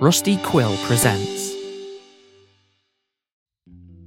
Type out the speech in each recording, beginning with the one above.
Rusty Quill presents.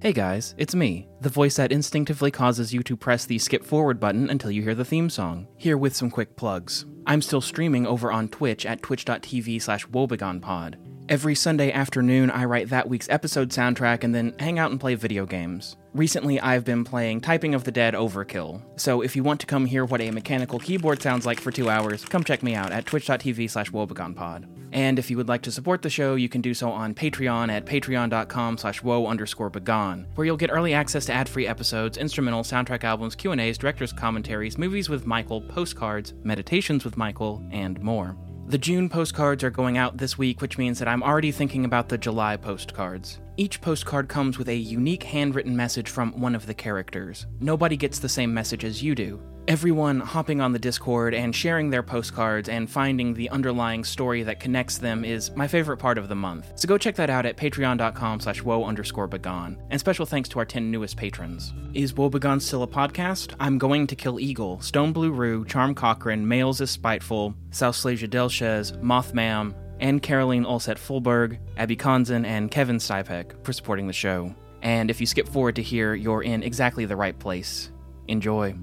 Hey guys, it's me, the voice that instinctively causes you to press the skip forward button until you hear the theme song, here with some quick plugs. I'm still streaming over on Twitch at twitch.tv/woebegonepod. Every Sunday afternoon, I write that week's episode soundtrack and then hang out and play video games. Recently, I've been playing Typing of the Dead Overkill, so if you want to come hear what a mechanical keyboard sounds like for 2 hours, come check me out at twitch.tv/woebegonepod. And if you would like to support the show, you can do so on Patreon at patreon.com/woe_begone, where you'll get early access to ad-free episodes, instrumental, soundtrack albums, Q&As, director's commentaries, movies with Michael, postcards, meditations with Michael, and more. The June postcards are going out this week, which means that I'm already thinking about the July postcards. Each postcard comes with a unique handwritten message from one of the characters. Nobody gets the same message as you do. Everyone hopping on the Discord and sharing their postcards and finding the underlying story that connects them is my favorite part of the month. So go check that out at patreon.com/woe_begone. And special thanks to our 10 newest patrons. Is Woe Begone still a podcast? I'm Going to Kill Eagle, Stone Blue Rue, Charm Cochran, Males is Spiteful, South Slasia Delshez, Mothmam, and Caroline Olsett-Fulberg, Abby Konzen, and Kevin Stipek for supporting the show. And if you skip forward to here, you're in exactly the right place. Enjoy.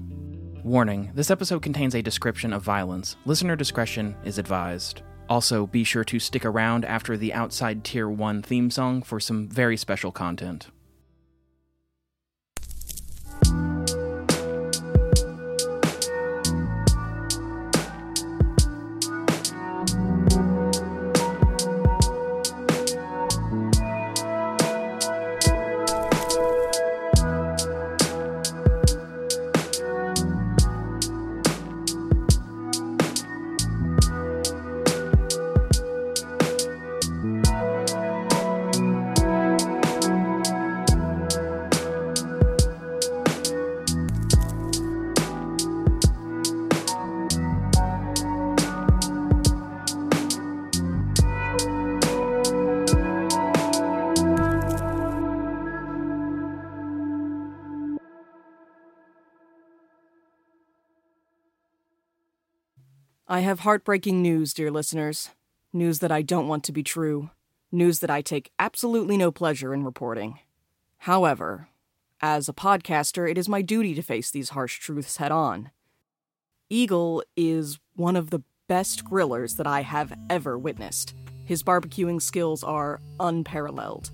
Warning, this episode contains a description of violence. Listener discretion is advised. Also, be sure to stick around after the Outside Tier One theme song for some very special content. I have heartbreaking news, dear listeners. News that I don't want to be true. News that I take absolutely no pleasure in reporting. However, as a podcaster, it is my duty to face these harsh truths head-on. Eagle is one of the best grillers that I have ever witnessed. His barbecuing skills are unparalleled.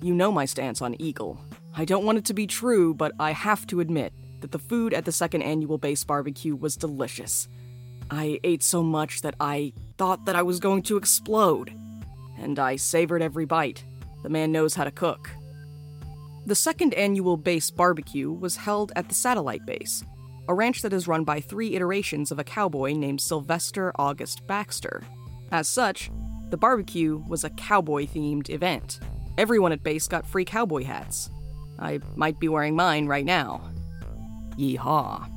You know my stance on Eagle. I don't want it to be true, but I have to admit that the food at the second annual BASE barbecue was delicious. I ate so much that I thought that I was going to explode, and I savored every bite. The man knows how to cook. The second annual BASE barbecue was held at the Satellite Base, a ranch that is run by 3 iterations of a cowboy named Sylvester August Baxter. As such, the barbecue was a cowboy-themed event. Everyone at BASE got free cowboy hats. I might be wearing mine right now. Yeehaw.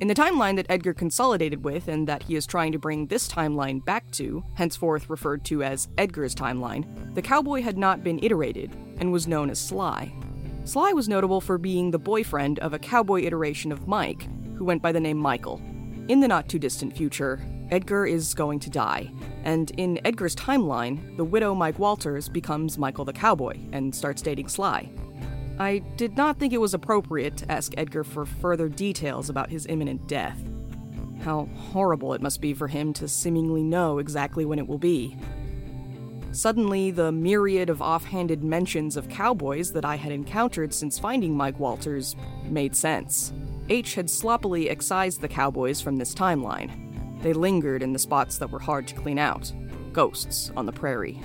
In the timeline that Edgar consolidated with and that he is trying to bring this timeline back to, henceforth referred to as Edgar's timeline, the cowboy had not been iterated and was known as Sly. Sly was notable for being the boyfriend of a cowboy iteration of Mike, who went by the name Michael. In the not-too-distant future, Edgar is going to die, and in Edgar's timeline, the widow Mike Walters becomes Michael the Cowboy and starts dating Sly. I did not think it was appropriate to ask Edgar for further details about his imminent death. How horrible it must be for him to seemingly know exactly when it will be. Suddenly, the myriad of offhanded mentions of cowboys that I had encountered since finding Mike Walters made sense. H had sloppily excised the cowboys from this timeline. They lingered in the spots that were hard to clean out. Ghosts on the prairie.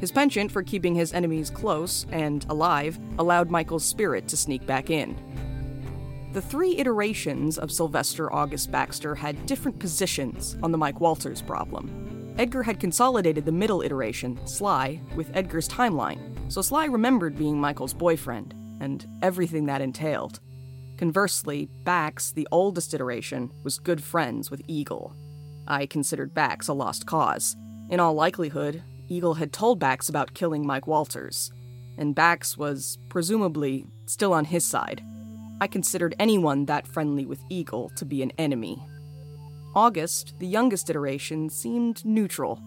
His penchant for keeping his enemies close and alive allowed Michael's spirit to sneak back in. The 3 iterations of Sylvester August Baxter had different positions on the Mike Walters problem. Edgar had consolidated the middle iteration, Sly, with Edgar's timeline, so Sly remembered being Michael's boyfriend, and everything that entailed. Conversely, Bax, the oldest iteration, was good friends with Eagle. I considered Bax a lost cause. In all likelihood, Eagle had told Bax about killing Mike Walters, and Bax was, presumably, still on his side. I considered anyone that friendly with Eagle to be an enemy. August, the youngest iteration, seemed neutral.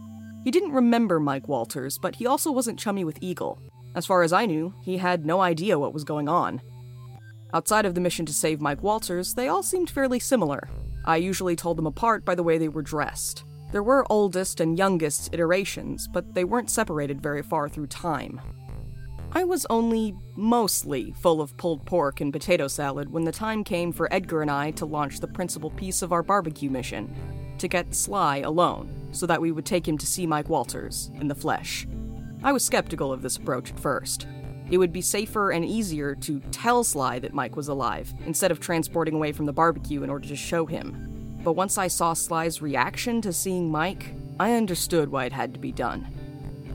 He didn't remember Mike Walters, but he also wasn't chummy with Eagle. As far as I knew, he had no idea what was going on. Outside of the mission to save Mike Walters, they all seemed fairly similar. I usually told them apart by the way they were dressed. There were oldest and youngest iterations, but they weren't separated very far through time. I was only mostly full of pulled pork and potato salad when the time came for Edgar and I to launch the principal piece of our barbecue mission, to get Sly alone, so that we would take him to see Mike Walters in the flesh. I was skeptical of this approach at first. It would be safer and easier to tell Sly that Mike was alive, instead of transporting away from the barbecue in order to show him. But once I saw Sly's reaction to seeing Mike, I understood why it had to be done.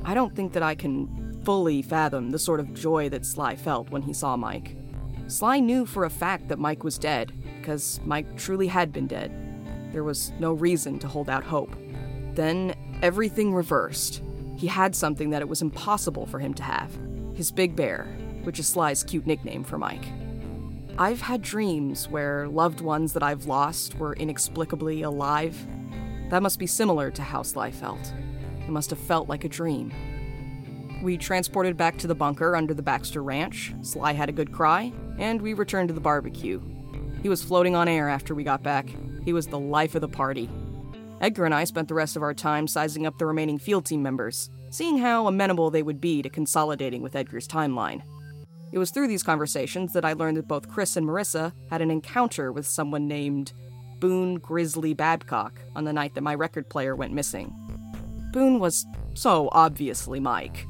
I don't think that I can fully fathom the sort of joy that Sly felt when he saw Mike. Sly knew for a fact that Mike was dead, because Mike truly had been dead. There was no reason to hold out hope. Then everything reversed. He had something that it was impossible for him to have. His Big Bear, which is Sly's cute nickname for Mike. I've had dreams where loved ones that I've lost were inexplicably alive. That must be similar to how Sly felt. It must have felt like a dream. We transported back to the bunker under the Baxter Ranch, Sly had a good cry, and we returned to the barbecue. He was floating on air after we got back. He was the life of the party. Edgar and I spent the rest of our time sizing up the remaining field team members, seeing how amenable they would be to consolidating with Edgar's timeline. It was through these conversations that I learned that both Chris and Marissa had an encounter with someone named Boone Grizzly Babcock on the night that my record player went missing. Boone was so obviously Mike.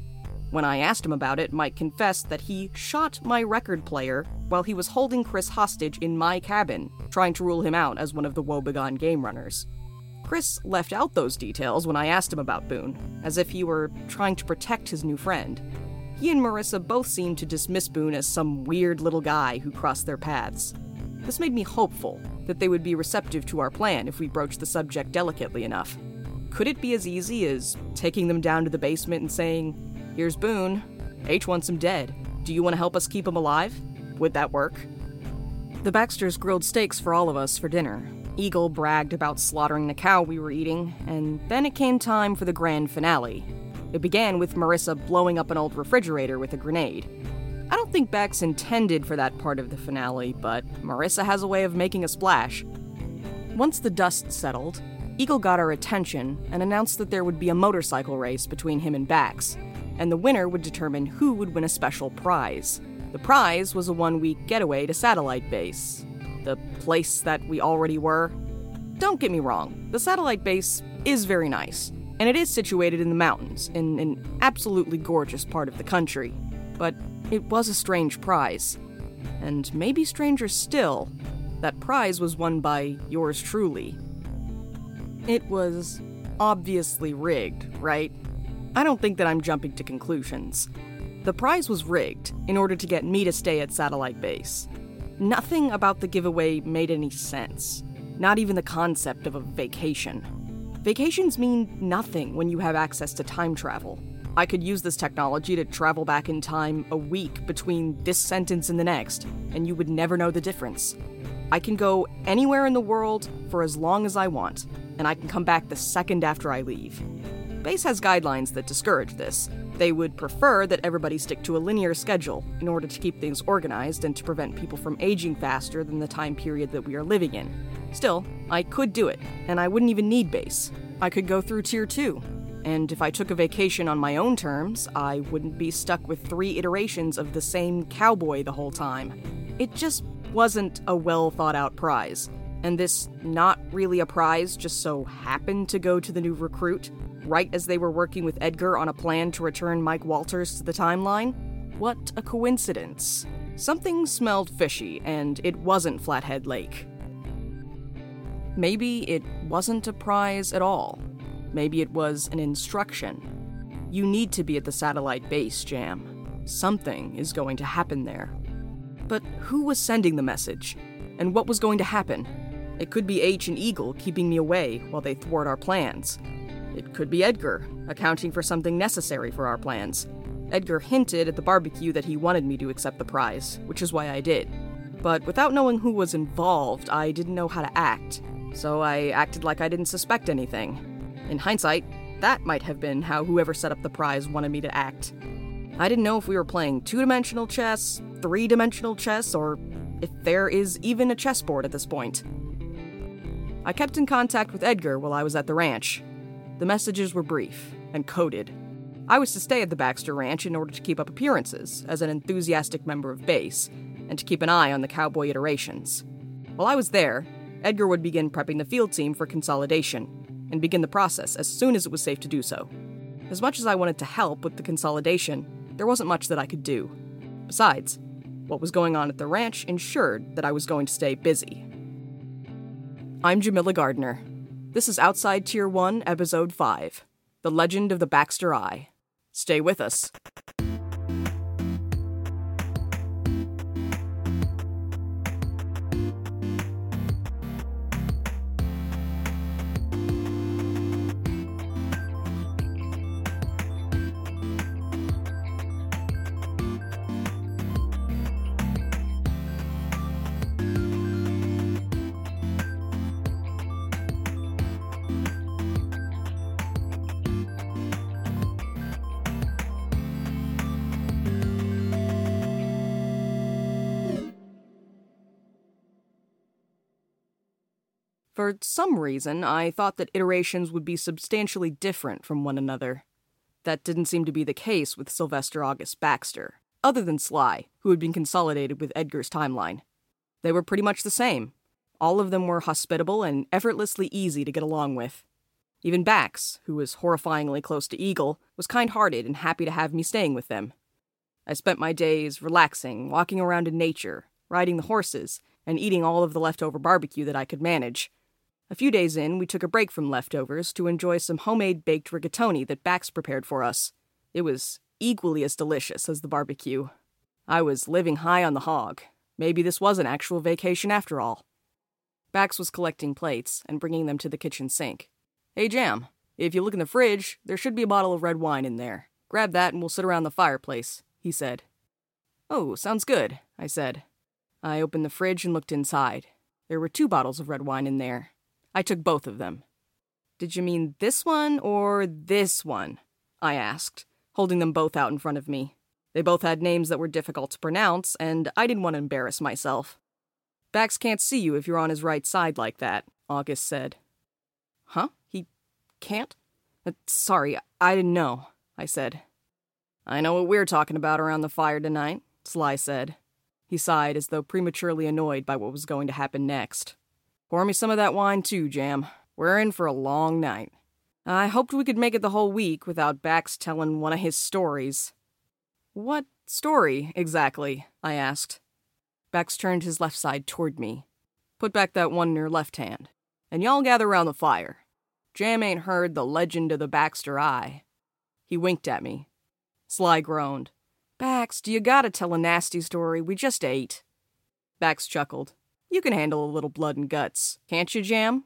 When I asked him about it, Mike confessed that he shot my record player while he was holding Chris hostage in my cabin, trying to rule him out as one of the Woe Begone game runners. Chris left out those details when I asked him about Boone, as if he were trying to protect his new friend. He and Marissa both seemed to dismiss Boone as some weird little guy who crossed their paths. This made me hopeful that they would be receptive to our plan if we broached the subject delicately enough. Could it be as easy as taking them down to the basement and saying, "Here's Boone. H wants him dead. Do you want to help us keep him alive?" Would that work? The Baxters grilled steaks for all of us for dinner. Eagle bragged about slaughtering the cow we were eating, and then it came time for the grand finale. It began with Marissa blowing up an old refrigerator with a grenade. I don't think Bax intended for that part of the finale, but Marissa has a way of making a splash. Once the dust settled, Eagle got our attention and announced that there would be a motorcycle race between him and Bax, and the winner would determine who would win a special prize. The prize was a one-week getaway to Satellite Base, the place that we already were. Don't get me wrong, the Satellite Base is very nice. And it is situated in the mountains, in an absolutely gorgeous part of the country. But it was a strange prize. And maybe stranger still, that prize was won by yours truly. It was obviously rigged, right? I don't think that I'm jumping to conclusions. The prize was rigged in order to get me to stay at Satellite Base. Nothing about the giveaway made any sense. Not even the concept of a vacation. Vacations mean nothing when you have access to time travel. I could use this technology to travel back in time a week between this sentence and the next, and you would never know the difference. I can go anywhere in the world for as long as I want, and I can come back the second after I leave. BASE has guidelines that discourage this. They would prefer that everybody stick to a linear schedule in order to keep things organized and to prevent people from aging faster than the time period that we are living in. Still, I could do it, and I wouldn't even need BASE. I could go through Tier 2, and if I took a vacation on my own terms, I wouldn't be stuck with 3 iterations of the same cowboy the whole time. It just wasn't a well-thought-out prize, and this not really a prize just so happened to go to the new recruit, right as they were working with Edgar on a plan to return Mike Walters to the timeline? What a coincidence. Something smelled fishy, and it wasn't Flathead Lake. Maybe it wasn't a prize at all. Maybe it was an instruction. You need to be at the Satellite Base, Jam. Something is going to happen there. But who was sending the message? And what was going to happen? It could be H and Eagle keeping me away while they thwart our plans. It could be Edgar, accounting for something necessary for our plans. Edgar hinted at the barbecue that he wanted me to accept the prize, which is why I did. But without knowing who was involved, I didn't know how to act. So I acted like I didn't suspect anything. In hindsight, That might have been how whoever set up the prize wanted me to act. I didn't know if we were playing two-dimensional chess, three-dimensional chess, or if there is even a chessboard at this point. I kept in contact with Edgar while I was at the ranch. The messages were brief and coded. I was to stay at the Baxter Ranch in order to keep up appearances as an enthusiastic member of BASE, and to keep an eye on the cowboy iterations. While I was there, Edgar would begin prepping the field team for consolidation, and begin the process as soon as it was safe to do so. As much as I wanted to help with the consolidation, there wasn't much that I could do. Besides, what was going on at the ranch ensured that I was going to stay busy. I'm Jamila Gardner. This is Outside Tier 1, Episode 5, The Legend of the Baxter Eye. Stay with us. For some reason, I thought that iterations would be substantially different from one another. That didn't seem to be the case with Sylvester August Baxter, other than Sly, who had been consolidated with Edgar's timeline. They were pretty much the same. All of them were hospitable and effortlessly easy to get along with. Even Bax, who was horrifyingly close to Eagle, was kind-hearted and happy to have me staying with them. I spent my days relaxing, walking around in nature, riding the horses, and eating all of the leftover barbecue that I could manage. A few days in, we took a break from leftovers to enjoy some homemade baked rigatoni that Bax prepared for us. It was equally as delicious as the barbecue. I was living high on the hog. Maybe this was an actual vacation after all. Bax was collecting plates and bringing them to the kitchen sink. Hey, Jam, if you look in the fridge, there should be a bottle of red wine in there. Grab that and we'll sit around the fireplace, he said. Oh, sounds good, I said. I opened the fridge and looked inside. There were 2 bottles of red wine in there. I took both of them. Did you mean this one or this one? I asked, holding them both out in front of me. They both had names that were difficult to pronounce, and I didn't want to embarrass myself. Bax can't see you if you're on his right side like that, August said. Huh? He can't? Sorry, I didn't know, I said. I know what we're talking about around the fire tonight, Sly said. He sighed as though prematurely annoyed by what was going to happen next. Pour me some of that wine, too, Jam. We're in for a long night. I hoped we could make it the whole week without Bax telling one of his stories. What story, exactly? I asked. Bax turned his left side toward me. Put back that one in your left hand. And y'all gather round the fire. Jam ain't heard the legend of the Baxter Eye. He winked at me. Sly groaned. Bax, do you gotta tell a nasty story? We just ate. Bax chuckled. You can handle a little blood and guts, can't you, Jam?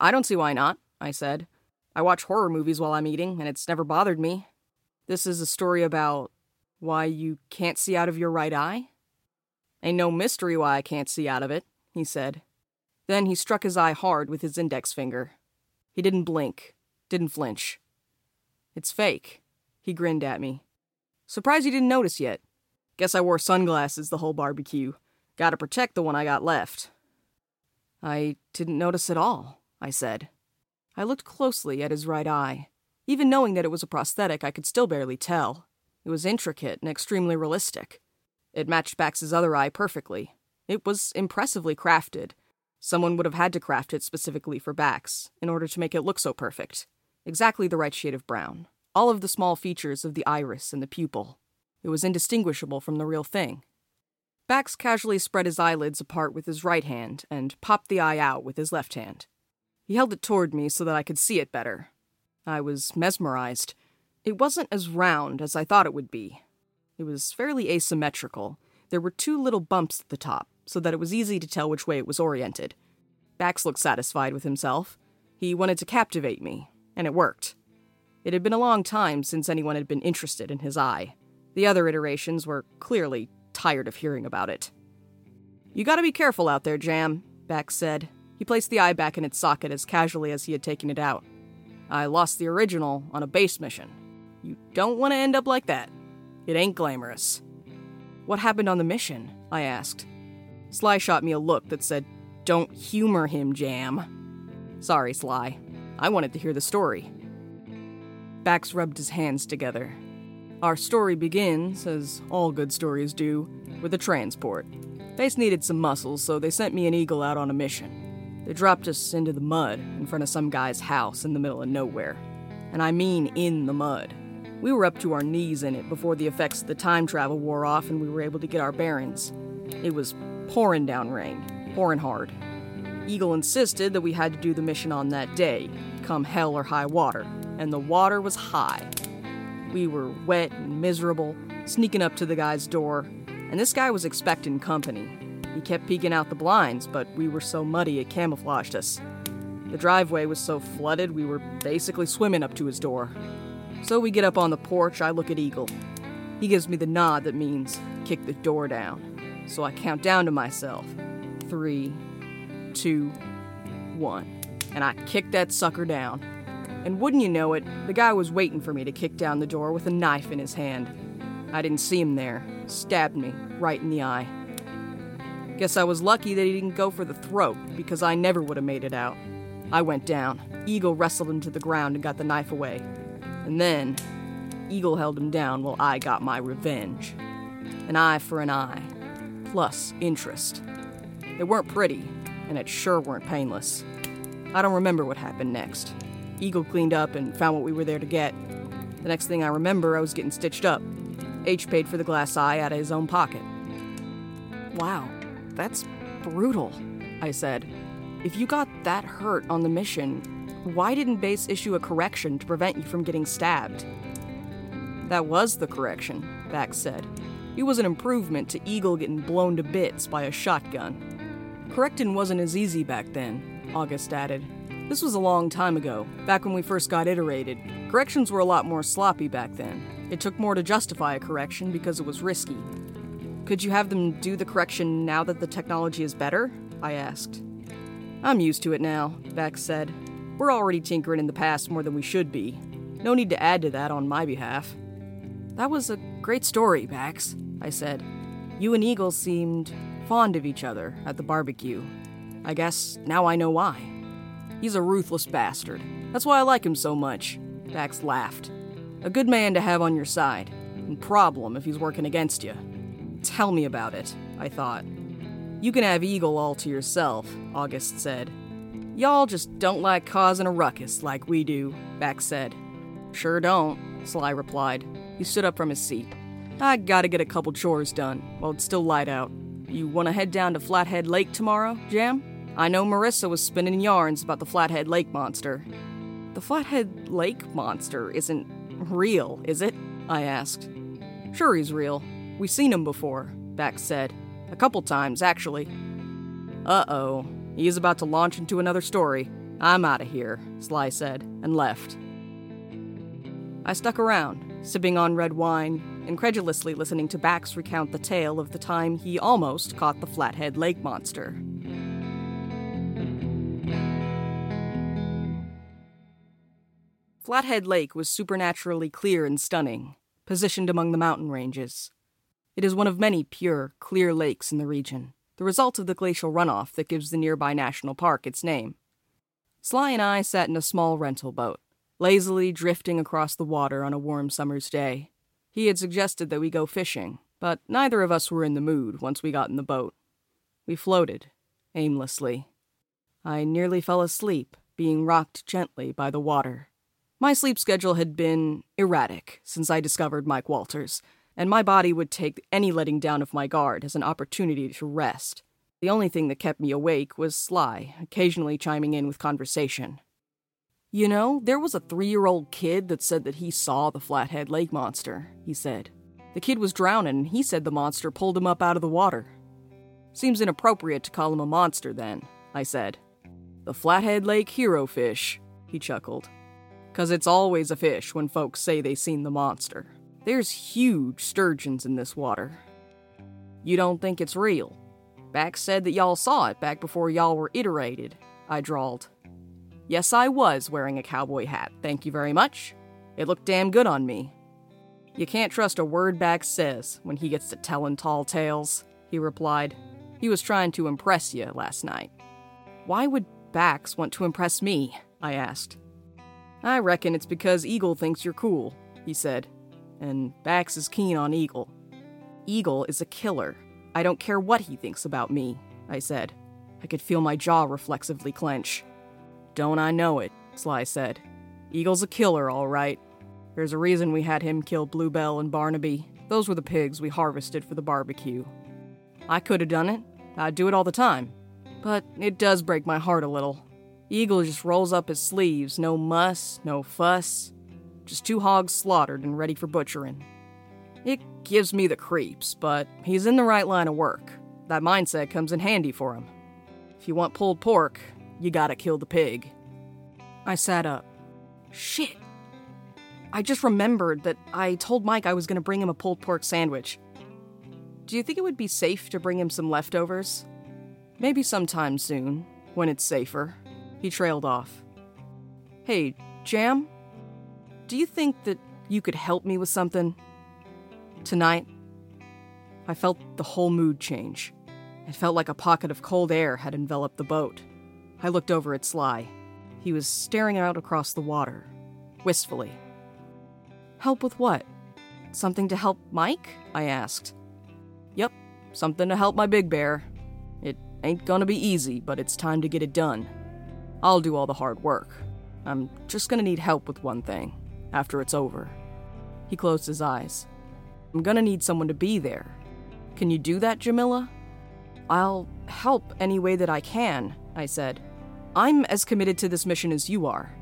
I don't see why not, I said. I watch horror movies while I'm eating, and it's never bothered me. This is a story about why you can't see out of your right eye? Ain't no mystery why I can't see out of it, he said. Then he struck his eye hard with his index finger. He didn't blink, didn't flinch. It's fake, he grinned at me. Surprised you didn't notice yet. Guess I wore sunglasses the whole barbecue. Gotta protect the one I got left. I didn't notice at all, I said. I looked closely at his right eye. Even knowing that it was a prosthetic, I could still barely tell. It was intricate and extremely realistic. It matched Bax's other eye perfectly. It was impressively crafted. Someone would have had to craft it specifically for Bax in order to make it look so perfect. Exactly the right shade of brown. All of the small features of the iris and the pupil. It was indistinguishable from the real thing. Bax casually spread his eyelids apart with his right hand and popped the eye out with his left hand. He held it toward me so that I could see it better. I was mesmerized. It wasn't as round as I thought it would be. It was fairly asymmetrical. There were 2 little bumps at the top, so that it was easy to tell which way it was oriented. Bax looked satisfied with himself. He wanted to captivate me, and it worked. It had been a long time since anyone had been interested in his eye. The other iterations were clearly tired of hearing about it. You gotta be careful out there, Jam, Bax said. He placed the eye back in its socket as casually as he had taken it out. I lost the original on a base mission. You don't want to end up like that. It ain't glamorous. What happened on the mission? I asked. Sly shot me a look that said, "Don't humor him, Jam." Sorry, Sly. I wanted to hear the story. Bax rubbed his hands together. Our story begins, as all good stories do, with a transport. Base needed some muscles, so they sent me and Eagle out on a mission. They dropped us into the mud in front of some guy's house in the middle of nowhere. And I mean in the mud. We were up to our knees in it before the effects of the time travel wore off and we were able to get our bearings. It was pouring down rain, pouring hard. Eagle insisted that we had to do the mission on that day, come hell or high water, and the water was high. We were wet and miserable, sneaking up to the guy's door, and this guy was expecting company. He kept peeking out the blinds, but we were so muddy it camouflaged us. The driveway was so flooded we were basically swimming up to his door. So we get up on the porch, I look at Eagle. He gives me the nod that means, kick the door down. So I count down to myself. 3, 2, 1. And I kicked that sucker down. And wouldn't you know it, the guy was waiting for me to kick down the door with a knife in his hand. I didn't see him there. Stabbed me right in the eye. Guess I was lucky that he didn't go for the throat, because I never would have made it out. I went down. Eagle wrestled him to the ground and got the knife away. And then, Eagle held him down while I got my revenge. An eye for an eye. Plus interest. It weren't pretty, and it sure weren't painless. I don't remember what happened next. Eagle cleaned up and found what we were there to get. The next thing I remember, I was getting stitched up. H paid for the glass eye out of his own pocket. Wow, that's brutal, I said. If you got that hurt on the mission, why didn't BASE issue a correction to prevent you from getting stabbed? That was the correction, Bax said. It was an improvement to Eagle getting blown to bits by a shotgun. Correcting wasn't as easy back then, August added. This was a long time ago, back when we first got iterated. Corrections were a lot more sloppy back then. It took more to justify a correction because it was risky. Could you have them do the correction now that the technology is better? I asked. I'm used to it now, Bax said. We're already tinkering in the past more than we should be. No need to add to that on my behalf. That was a great story, Bax, I said. You and Eagle seemed fond of each other at the barbecue. I guess now I know why. He's a ruthless bastard. That's why I like him so much. Bax laughed. A good man to have on your side. And problem if he's working against you. Tell me about it, I thought. You can have Eagle all to yourself, August said. Y'all just don't like causing a ruckus like we do, Bax said. Sure don't, Sly replied. He stood up from his seat. I gotta get a couple chores done while it's still light out. You wanna head down to Flathead Lake tomorrow, Jam? I know Marissa was spinning yarns about the Flathead Lake Monster. The Flathead Lake Monster isn't real, is it? I asked. Sure he's real. We've seen him before, Bax said. A couple times, actually. Uh-oh. He is about to launch into another story. I'm out of here, Sly said, and left. I stuck around, sipping on red wine, incredulously listening to Bax recount the tale of the time he almost caught the Flathead Lake Monster. Flathead Lake was supernaturally clear and stunning, positioned among the mountain ranges. It is one of many pure, clear lakes in the region, the result of the glacial runoff that gives the nearby national park its name. Sly and I sat in a small rental boat, lazily drifting across the water on a warm summer's day. He had suggested that we go fishing, but neither of us were in the mood once we got in the boat. We floated, aimlessly. I nearly fell asleep, being rocked gently by the water. My sleep schedule had been erratic since I discovered Mike Walters, and my body would take any letting down of my guard as an opportunity to rest. The only thing that kept me awake was Sly, occasionally chiming in with conversation. You know, there was a 3-year-old kid that said that he saw the Flathead Lake Monster, he said. The kid was drowning, and he said the monster pulled him up out of the water. Seems inappropriate to call him a monster then, I said. The Flathead Lake hero fish, he chuckled. 'Cause it's always a fish when folks say they seen the monster. There's huge sturgeons in this water. You don't think it's real? Bax said that y'all saw it back before y'all were iterated, I drawled. Yes, I was wearing a cowboy hat, thank you very much. It looked damn good on me. You can't trust a word Bax says when he gets to tellin' tall tales, he replied. He was trying to impress you last night. Why would Bax want to impress me? I asked. I reckon it's because Eagle thinks you're cool, he said. And Bax is keen on Eagle. Eagle is a killer. I don't care what he thinks about me, I said. I could feel my jaw reflexively clench. Don't I know it, Sly said. Eagle's a killer, all right. There's a reason we had him kill Bluebell and Barnaby. Those were the pigs we harvested for the barbecue. I could have done it. I do it all the time. But it does break my heart a little. Eagle just rolls up his sleeves, no muss, no fuss. Just two hogs slaughtered and ready for butchering. It gives me the creeps, but he's in the right line of work. That mindset comes in handy for him. If you want pulled pork, you gotta kill the pig. I sat up. Shit. I just remembered that I told Mike I was gonna bring him a pulled pork sandwich. Do you think it would be safe to bring him some leftovers? Maybe sometime soon, when it's safer. He trailed off. Hey, Jam? Do you think that you could help me with something? Tonight, I felt the whole mood change. It felt like a pocket of cold air had enveloped the boat. I looked over at Sly. He was staring out across the water, wistfully. Help with what? Something to help Mike? I asked. Yep, something to help my big bear. It ain't gonna be easy, but it's time to get it done. I'll do all the hard work. I'm just gonna need help with one thing, after it's over. He closed his eyes. I'm gonna need someone to be there. Can you do that, Jamila? I'll help any way that I can, I said. I'm as committed to this mission as you are.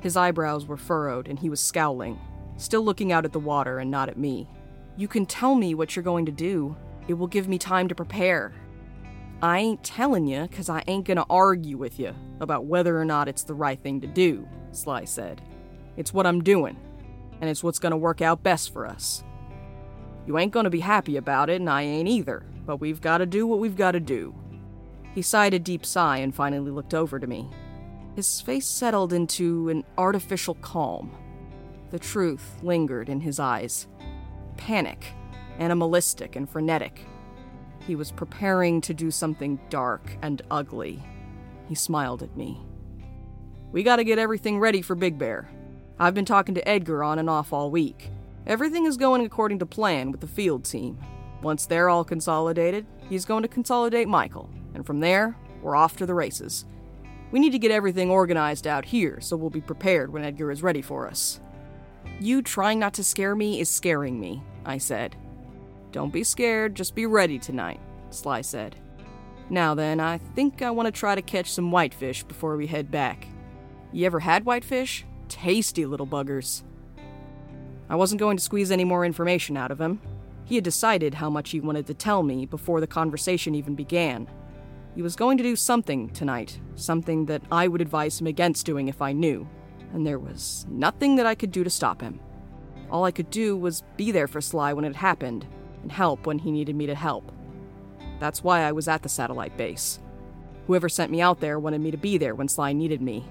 His eyebrows were furrowed and he was scowling, still looking out at the water and not at me. You can tell me what you're going to do. It will give me time to prepare. I ain't telling you, 'cause I ain't gonna argue with you about whether or not it's the right thing to do, Sly said. It's what I'm doing, and it's what's gonna work out best for us. You ain't gonna be happy about it, and I ain't either, but we've gotta do what we've gotta do. He sighed a deep sigh and finally looked over to me. His face settled into an artificial calm. The truth lingered in his eyes. Panic, animalistic and frenetic. He was preparing to do something dark and ugly. He smiled at me. We gotta get everything ready for Big Bear. I've been talking to Edgar on and off all week. Everything is going according to plan with the field team. Once they're all consolidated, he's going to consolidate Michael, and from there, we're off to the races. We need to get everything organized out here, so we'll be prepared when Edgar is ready for us. You trying not to scare me is scaring me, I said. Don't be scared, just be ready tonight, Sly said. Now then, I think I want to try to catch some whitefish before we head back. You ever had whitefish? Tasty little buggers. I wasn't going to squeeze any more information out of him. He had decided how much he wanted to tell me before the conversation even began. He was going to do something tonight, something that I would advise him against doing if I knew, and there was nothing that I could do to stop him. All I could do was be there for Sly when it happened, and help when he needed me to help. That's why I was at the satellite base. Whoever sent me out there wanted me to be there when Sly needed me.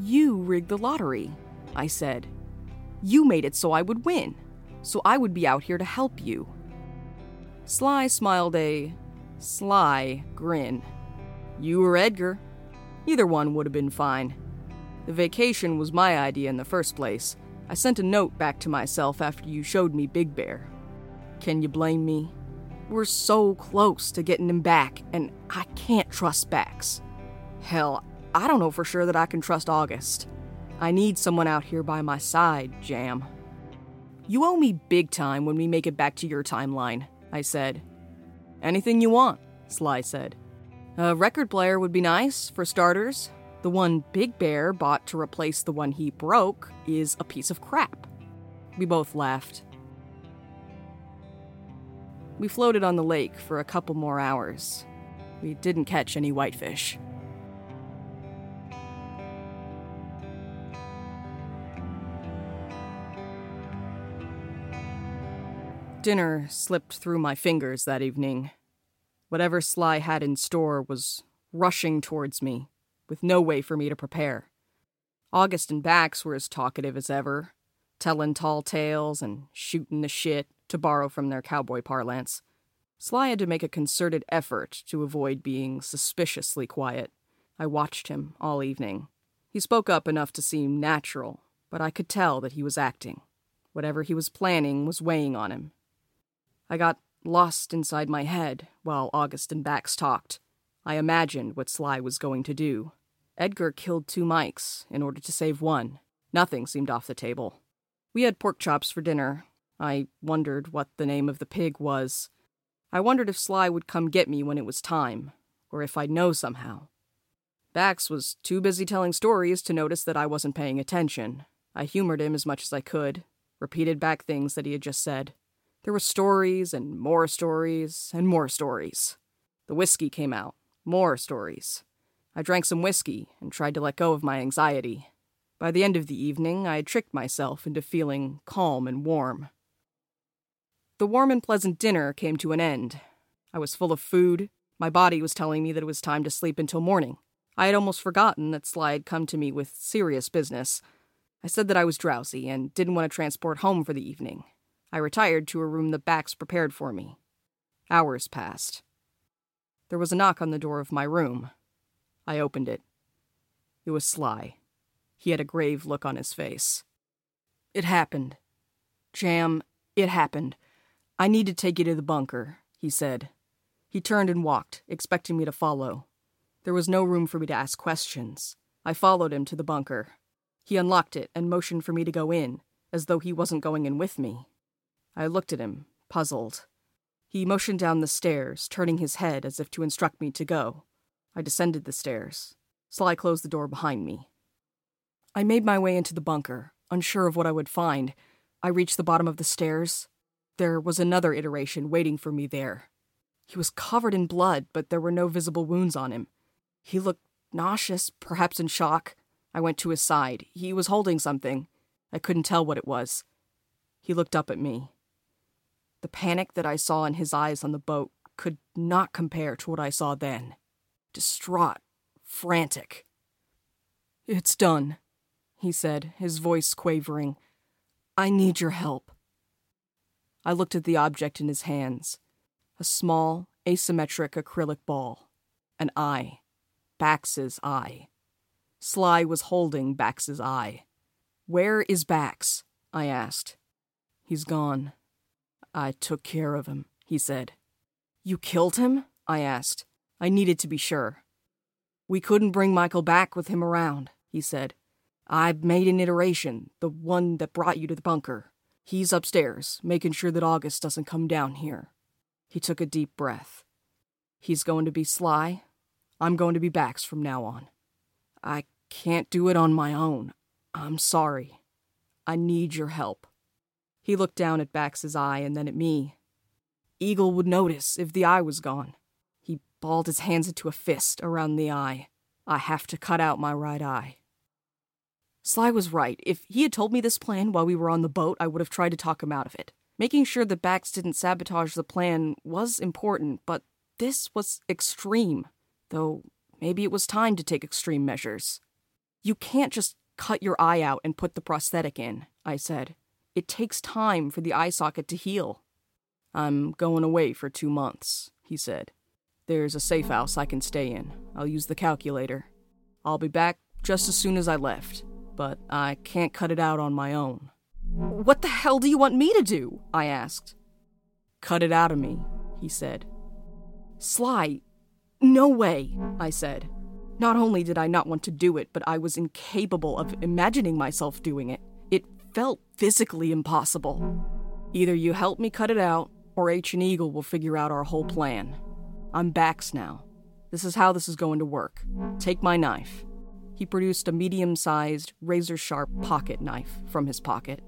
You rigged the lottery, I said. You made it so I would win, so I would be out here to help you. Sly smiled a sly grin. You or Edgar. Either one would have been fine. The vacation was my idea in the first place. I sent a note back to myself after you showed me Big Bear. Can you blame me? We're so close to getting him back, and I can't trust Bax. Hell, I don't know for sure that I can trust August. I need someone out here by my side, Jam. You owe me big time when we make it back to your timeline, I said. Anything you want, Sly said. A record player would be nice, for starters. The one Big Bear bought to replace the one he broke is a piece of crap. We both laughed. We floated on the lake for a couple more hours. We didn't catch any whitefish. Dinner slipped through my fingers that evening. Whatever Sly had in store was rushing towards me, with no way for me to prepare. August and Bax were as talkative as ever, telling tall tales and shooting the shit, to borrow from their cowboy parlance. Sly had to make a concerted effort to avoid being suspiciously quiet. I watched him all evening. He spoke up enough to seem natural, but I could tell that he was acting. Whatever he was planning was weighing on him. I got lost inside my head while August and Bax talked. I imagined what Sly was going to do. Edgar killed 2 Mikes in order to save 1. Nothing seemed off the table. We had pork chops for dinner. I wondered what the name of the pig was. I wondered if Sly would come get me when it was time, or if I'd know somehow. Bax was too busy telling stories to notice that I wasn't paying attention. I humored him as much as I could, repeated back things that he had just said. There were stories and more stories and more stories. The whiskey came out. More stories. I drank some whiskey and tried to let go of my anxiety. By the end of the evening, I had tricked myself into feeling calm and warm. The warm and pleasant dinner came to an end. I was full of food. My body was telling me that it was time to sleep until morning. I had almost forgotten that Sly had come to me with serious business. I said that I was drowsy and didn't want to transport home for the evening. I retired to a room that Bax prepared for me. Hours passed. There was a knock on the door of my room. I opened it. It was Sly. He had a grave look on his face. It happened. Jam, it happened. I need to take you to the bunker, he said. He turned and walked, expecting me to follow. There was no room for me to ask questions. I followed him to the bunker. He unlocked it and motioned for me to go in, as though he wasn't going in with me. I looked at him, puzzled. He motioned down the stairs, turning his head as if to instruct me to go. I descended the stairs. Sly closed the door behind me. I made my way into the bunker, unsure of what I would find. I reached the bottom of the stairs. There was another iteration waiting for me there. He was covered in blood, but there were no visible wounds on him. He looked nauseous, perhaps in shock. I went to his side. He was holding something. I couldn't tell what it was. He looked up at me. The panic that I saw in his eyes on the boat could not compare to what I saw then. Distraught, frantic. "It's done," he said, his voice quavering. "I need your help." I looked at the object in his hands. A small, asymmetric acrylic ball. An eye. Bax's eye. Sly was holding Bax's eye. "Where is Bax?" I asked. "He's gone. I took care of him," he said. "You killed him?" I asked. I needed to be sure. "We couldn't bring Michael back with him around," he said. "I made an iteration, the one that brought you to the bunker. He's upstairs, making sure that August doesn't come down here." He took a deep breath. "He's going to be Sly. I'm going to be Bax from now on. I can't do it on my own. I'm sorry. I need your help." He looked down at Bax's eye and then at me. "Eagle would notice if the eye was gone." He balled his hands into a fist around the eye. "I have to cut out my right eye." Sly was right. If he had told me this plan while we were on the boat, I would have tried to talk him out of it. Making sure that Bax didn't sabotage the plan was important, but this was extreme. Though maybe it was time to take extreme measures. "You can't just cut your eye out and put the prosthetic in," I said. "It takes time for the eye socket to heal." "I'm going away for 2 months, he said. "There's a safe house I can stay in. I'll use the calculator. I'll be back just as soon as I left, but I can't cut it out on my own." "What the hell do you want me to do?" I asked. "Cut it out of me," he said. "Sly, no way," I said. Not only did I not want to do it, but I was incapable of imagining myself doing it. It felt physically impossible. "Either you help me cut it out, or H and Eagle will figure out our whole plan. I'm Bax now. This is how this is going to work. Take my knife." He produced a medium-sized, razor-sharp pocket knife from his pocket.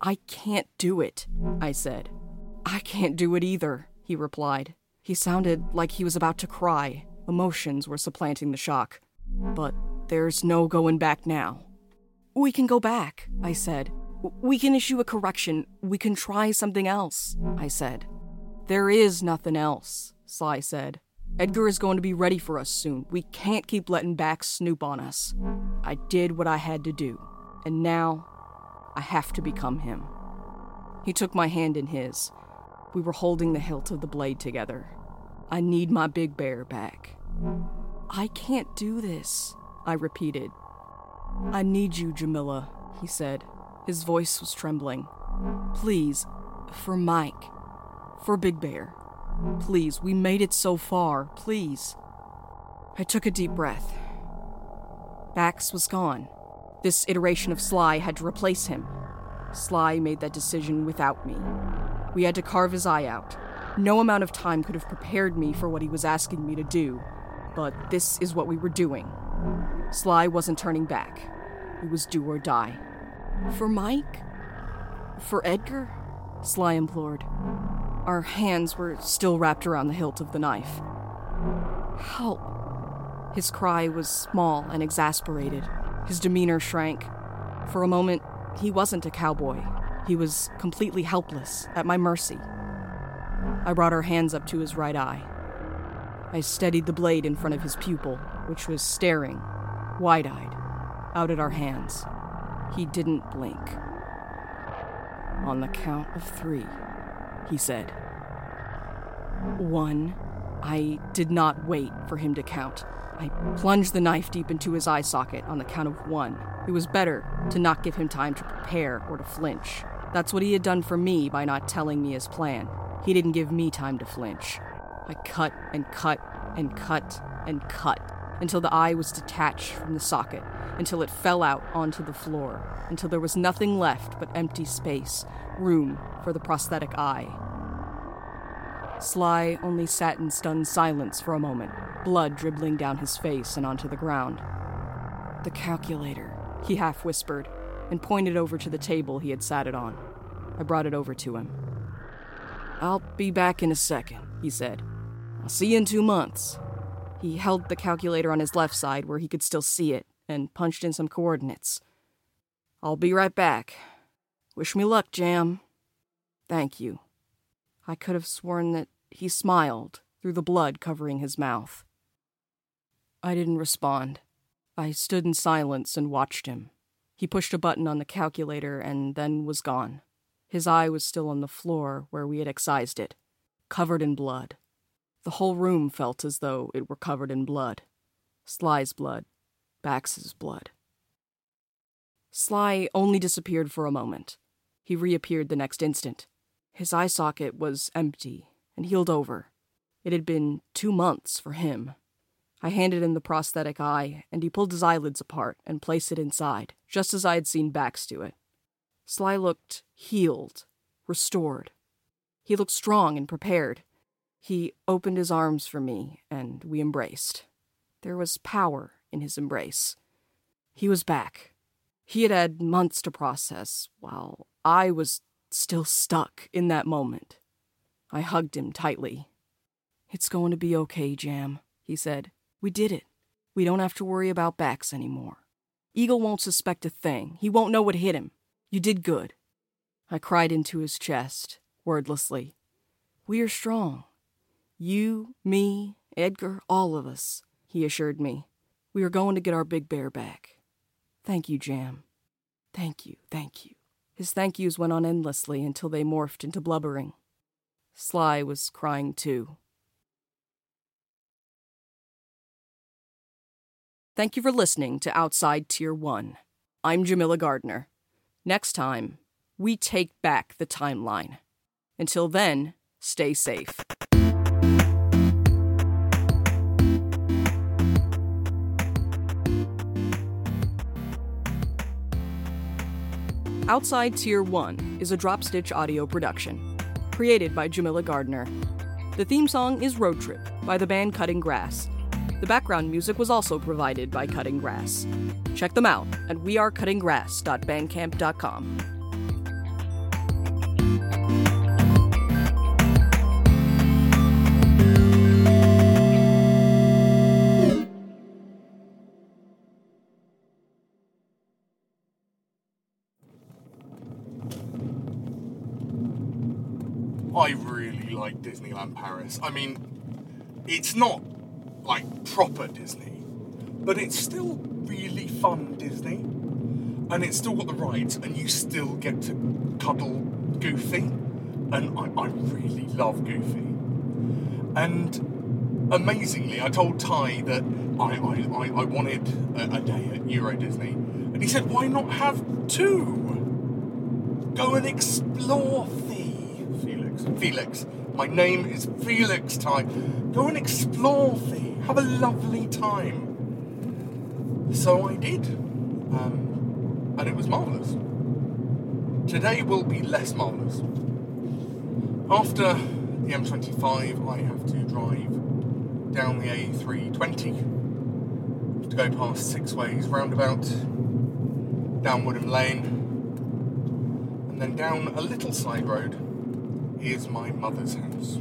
"I can't do it," I said. "I can't do it either," he replied. He sounded like he was about to cry. Emotions were supplanting the shock. "But there's no going back now." "We can go back," I said. "We can issue a correction. We can try something else," I said. "There is nothing else," Sly said. Edgar is going to be ready for us soon. We can't keep letting Bax snoop on us. I did what I had to do, and now I have to become him. He took my hand in his. We were holding the hilt of the blade together. I need my big bear back. I can't do this, I repeated. I need you, Jamila, he said. His voice was trembling. Please, for Mike, for Big Bear. Please, we made it so far, please. I took a deep breath. Bax was gone. This iteration of Sly had to replace him. Sly made that decision without me. We had to carve his eye out. No amount of time could have prepared me for what he was asking me to do, but this is what we were doing. Sly wasn't turning back. It was do or die. For Mike? For Edgar? Sly implored. Our hands were still wrapped around the hilt of the knife. Help! His cry was small and exasperated. His demeanor shrank. For a moment, he wasn't a cowboy. He was completely helpless, at my mercy. I brought her hands up to his right eye. I steadied the blade in front of his pupil, which was staring, wide-eyed, out at our hands. He didn't blink. On the count of three, he said. One. I did not wait for him to count. I plunged the knife deep into his eye socket on the count of one. It was better to not give him time to prepare or to flinch. That's what he had done for me by not telling me his plan. He didn't give me time to flinch. I cut and cut and cut and cut until the eye was detached from the socket, until it fell out onto the floor, until there was nothing left but empty space, room for the prosthetic eye. Sly only sat in stunned silence for a moment, blood dribbling down his face and onto the ground. The calculator, he half whispered, and pointed over to the table he had sat it on. I brought it over to him. I'll be back in a second, he said. I'll see you in 2 months. He held the calculator on his left side where he could still see it and punched in some coordinates. I'll be right back. Wish me luck, Jam. Thank you. I could have sworn that he smiled through the blood covering his mouth. I didn't respond. I stood in silence and watched him. He pushed a button on the calculator and then was gone. His eye was still on the floor where we had excised it, covered in blood. The whole room felt as though it were covered in blood. Sly's blood. Bax's blood. Sly only disappeared for a moment. He reappeared the next instant. His eye socket was empty and healed over. It had been 2 months for him. I handed him the prosthetic eye, and he pulled his eyelids apart and placed it inside, just as I had seen Bax do it. Sly looked healed, restored. He looked strong and prepared. He opened his arms for me, and we embraced. There was power in his embrace. He was back. He had had months to process, while I was still stuck in that moment. I hugged him tightly. It's going to be okay, Jam, he said. We did it. We don't have to worry about Bax anymore. Eagle won't suspect a thing. He won't know what hit him. You did good. I cried into his chest, wordlessly. We are strong. You, me, Edgar, all of us, he assured me. We are going to get our big bear back. Thank you, Jam. Thank you, thank you. His thank yous went on endlessly until they morphed into blubbering. Sly was crying too. Thank you for listening to Outside Tier 1. I'm Jamila Gardner. Next time, we take back the timeline. Until then, stay safe. Outside Tier 1 is a Drop Stitch audio production, created by Jamila Gardner. The theme song is Road Trip by the band Cutting Grass. The background music was also provided by Cutting Grass. Check them out at wearecuttinggrass.bandcamp.com. I really like Disneyland Paris. I mean, It's not like proper Disney, but it's still really fun Disney, and it's still got the rides, and you still get to cuddle Goofy, and I really love Goofy. And amazingly, I told Ty that I wanted a day at Euro Disney, and he said, why not have two? Go and explore Felix. My name is Felix, Ty. Go and explore thee. Have a lovely time. So I did. And it was marvellous. Today will be less marvellous. After the M25, I have to drive down the A320 to go past Six Ways Roundabout, down Woodham Lane, and then down a little side road is my mother's house.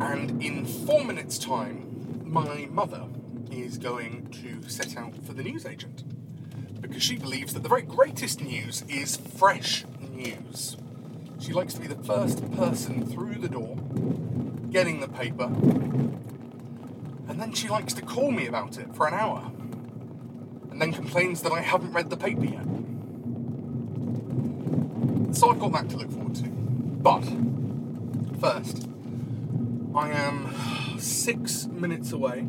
And in 4 minutes' time, my mother is going to set out for the newsagent, because she believes that the very greatest news is fresh news. She likes to be the first person through the door, getting the paper, and then she likes to call me about it for an hour, and then complains that I haven't read the paper yet. So I've got that to look forward to. But first, I am 6 minutes away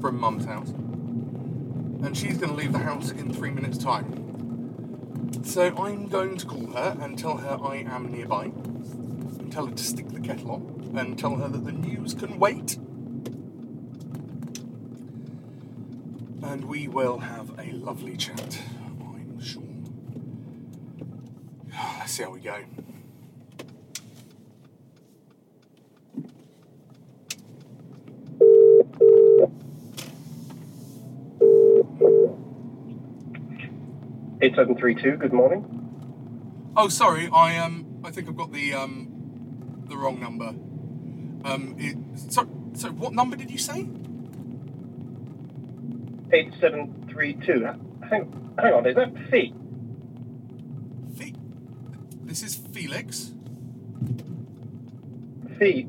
from Mum's house, and she's going to leave the house in 3 minutes' time. So I'm going to call her and tell her I am nearby, and tell her to stick the kettle on, and tell her that the news can wait. And we will have a lovely chat. Let's see how we go. It's 732. Good morning. Oh, sorry. I think I've got the wrong number. So what number did you say? 8732. Hang on. Is that Fee? This is Felix. Fee,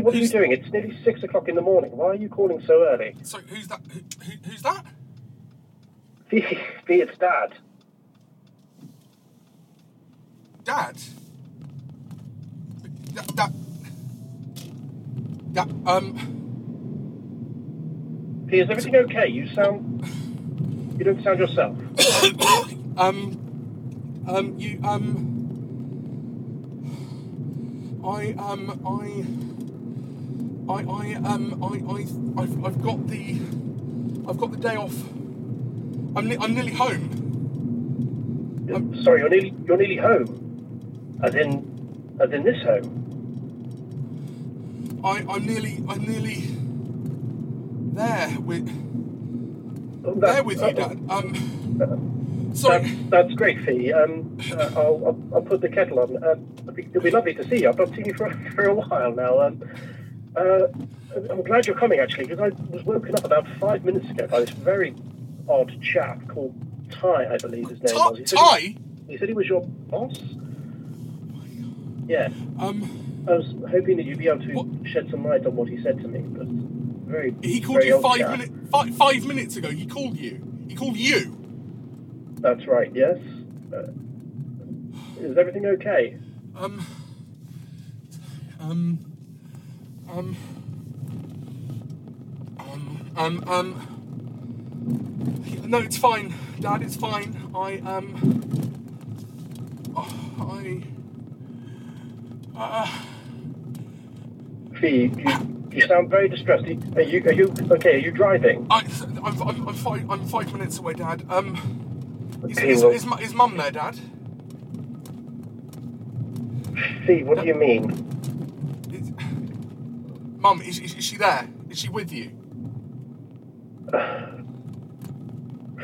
what are you doing? It's nearly 6 o'clock in the morning. Why are you calling so early? So who's that? Who's that? Fee, it's Dad. Dad? Fee, is everything okay? You don't sound yourself. I've got the day off. I'm nearly home. Sorry, you're nearly home. As in this home. I'm nearly there with you, Dad. Sorry. That's great, Fee. I'll put the kettle on. It'll be lovely to see you. I've not seen you for a while now. I'm glad you're coming, actually, because I was woken up about 5 minutes ago by this very odd chap called Ty, I believe his name was. Ty? He said he was your boss? Oh my God. Yeah. I was hoping that you'd be able to shed some light on what he said to me, but he called you five minutes ago. He called you. That's right, yes. Is everything okay? No, it's fine, Dad, it's fine. Fee, you sound very distressed. Are you okay? Are you driving? I'm 5 minutes away, Dad. Is Mum there, Dad? Fee, what do you mean? Mum, is she there? Is she with you?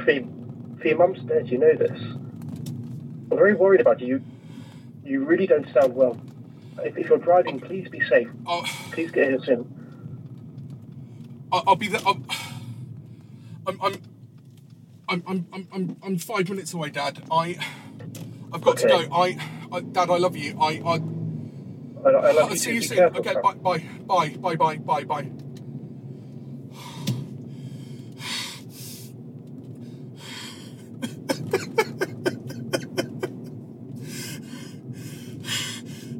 Fee, Mum's dead, you know this. I'm very worried about you. You really don't sound well. If you're driving, please be safe. Please get us in. I'll be there. I'm 5 minutes away, Dad. I've got to go. I Dad, I love you. I love you. See you soon. Careful, okay, bye, bye, bye, bye, bye, bye, bye.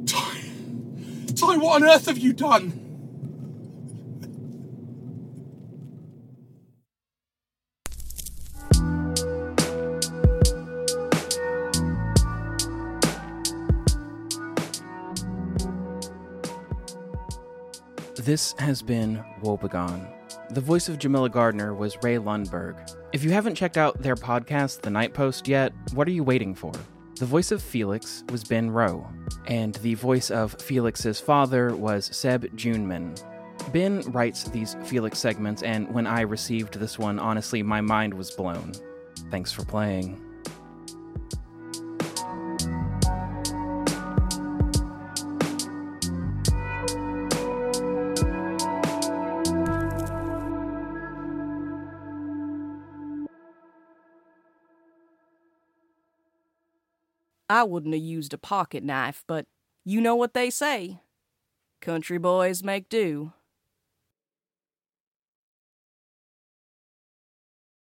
Ty, what on earth have you done? This has been Woe Begone. The voice of Jamila Gardner was Ray Lundberg. If you haven't checked out their podcast, The Night Post, yet, what are you waiting for? The voice of Felix was Ben Rowe, and the voice of Felix's father was Seb Juneman. Ben writes these Felix segments, and when I received this one, honestly, my mind was blown. Thanks for playing. I wouldn't have used a pocket knife, but you know what they say. Country boys make do.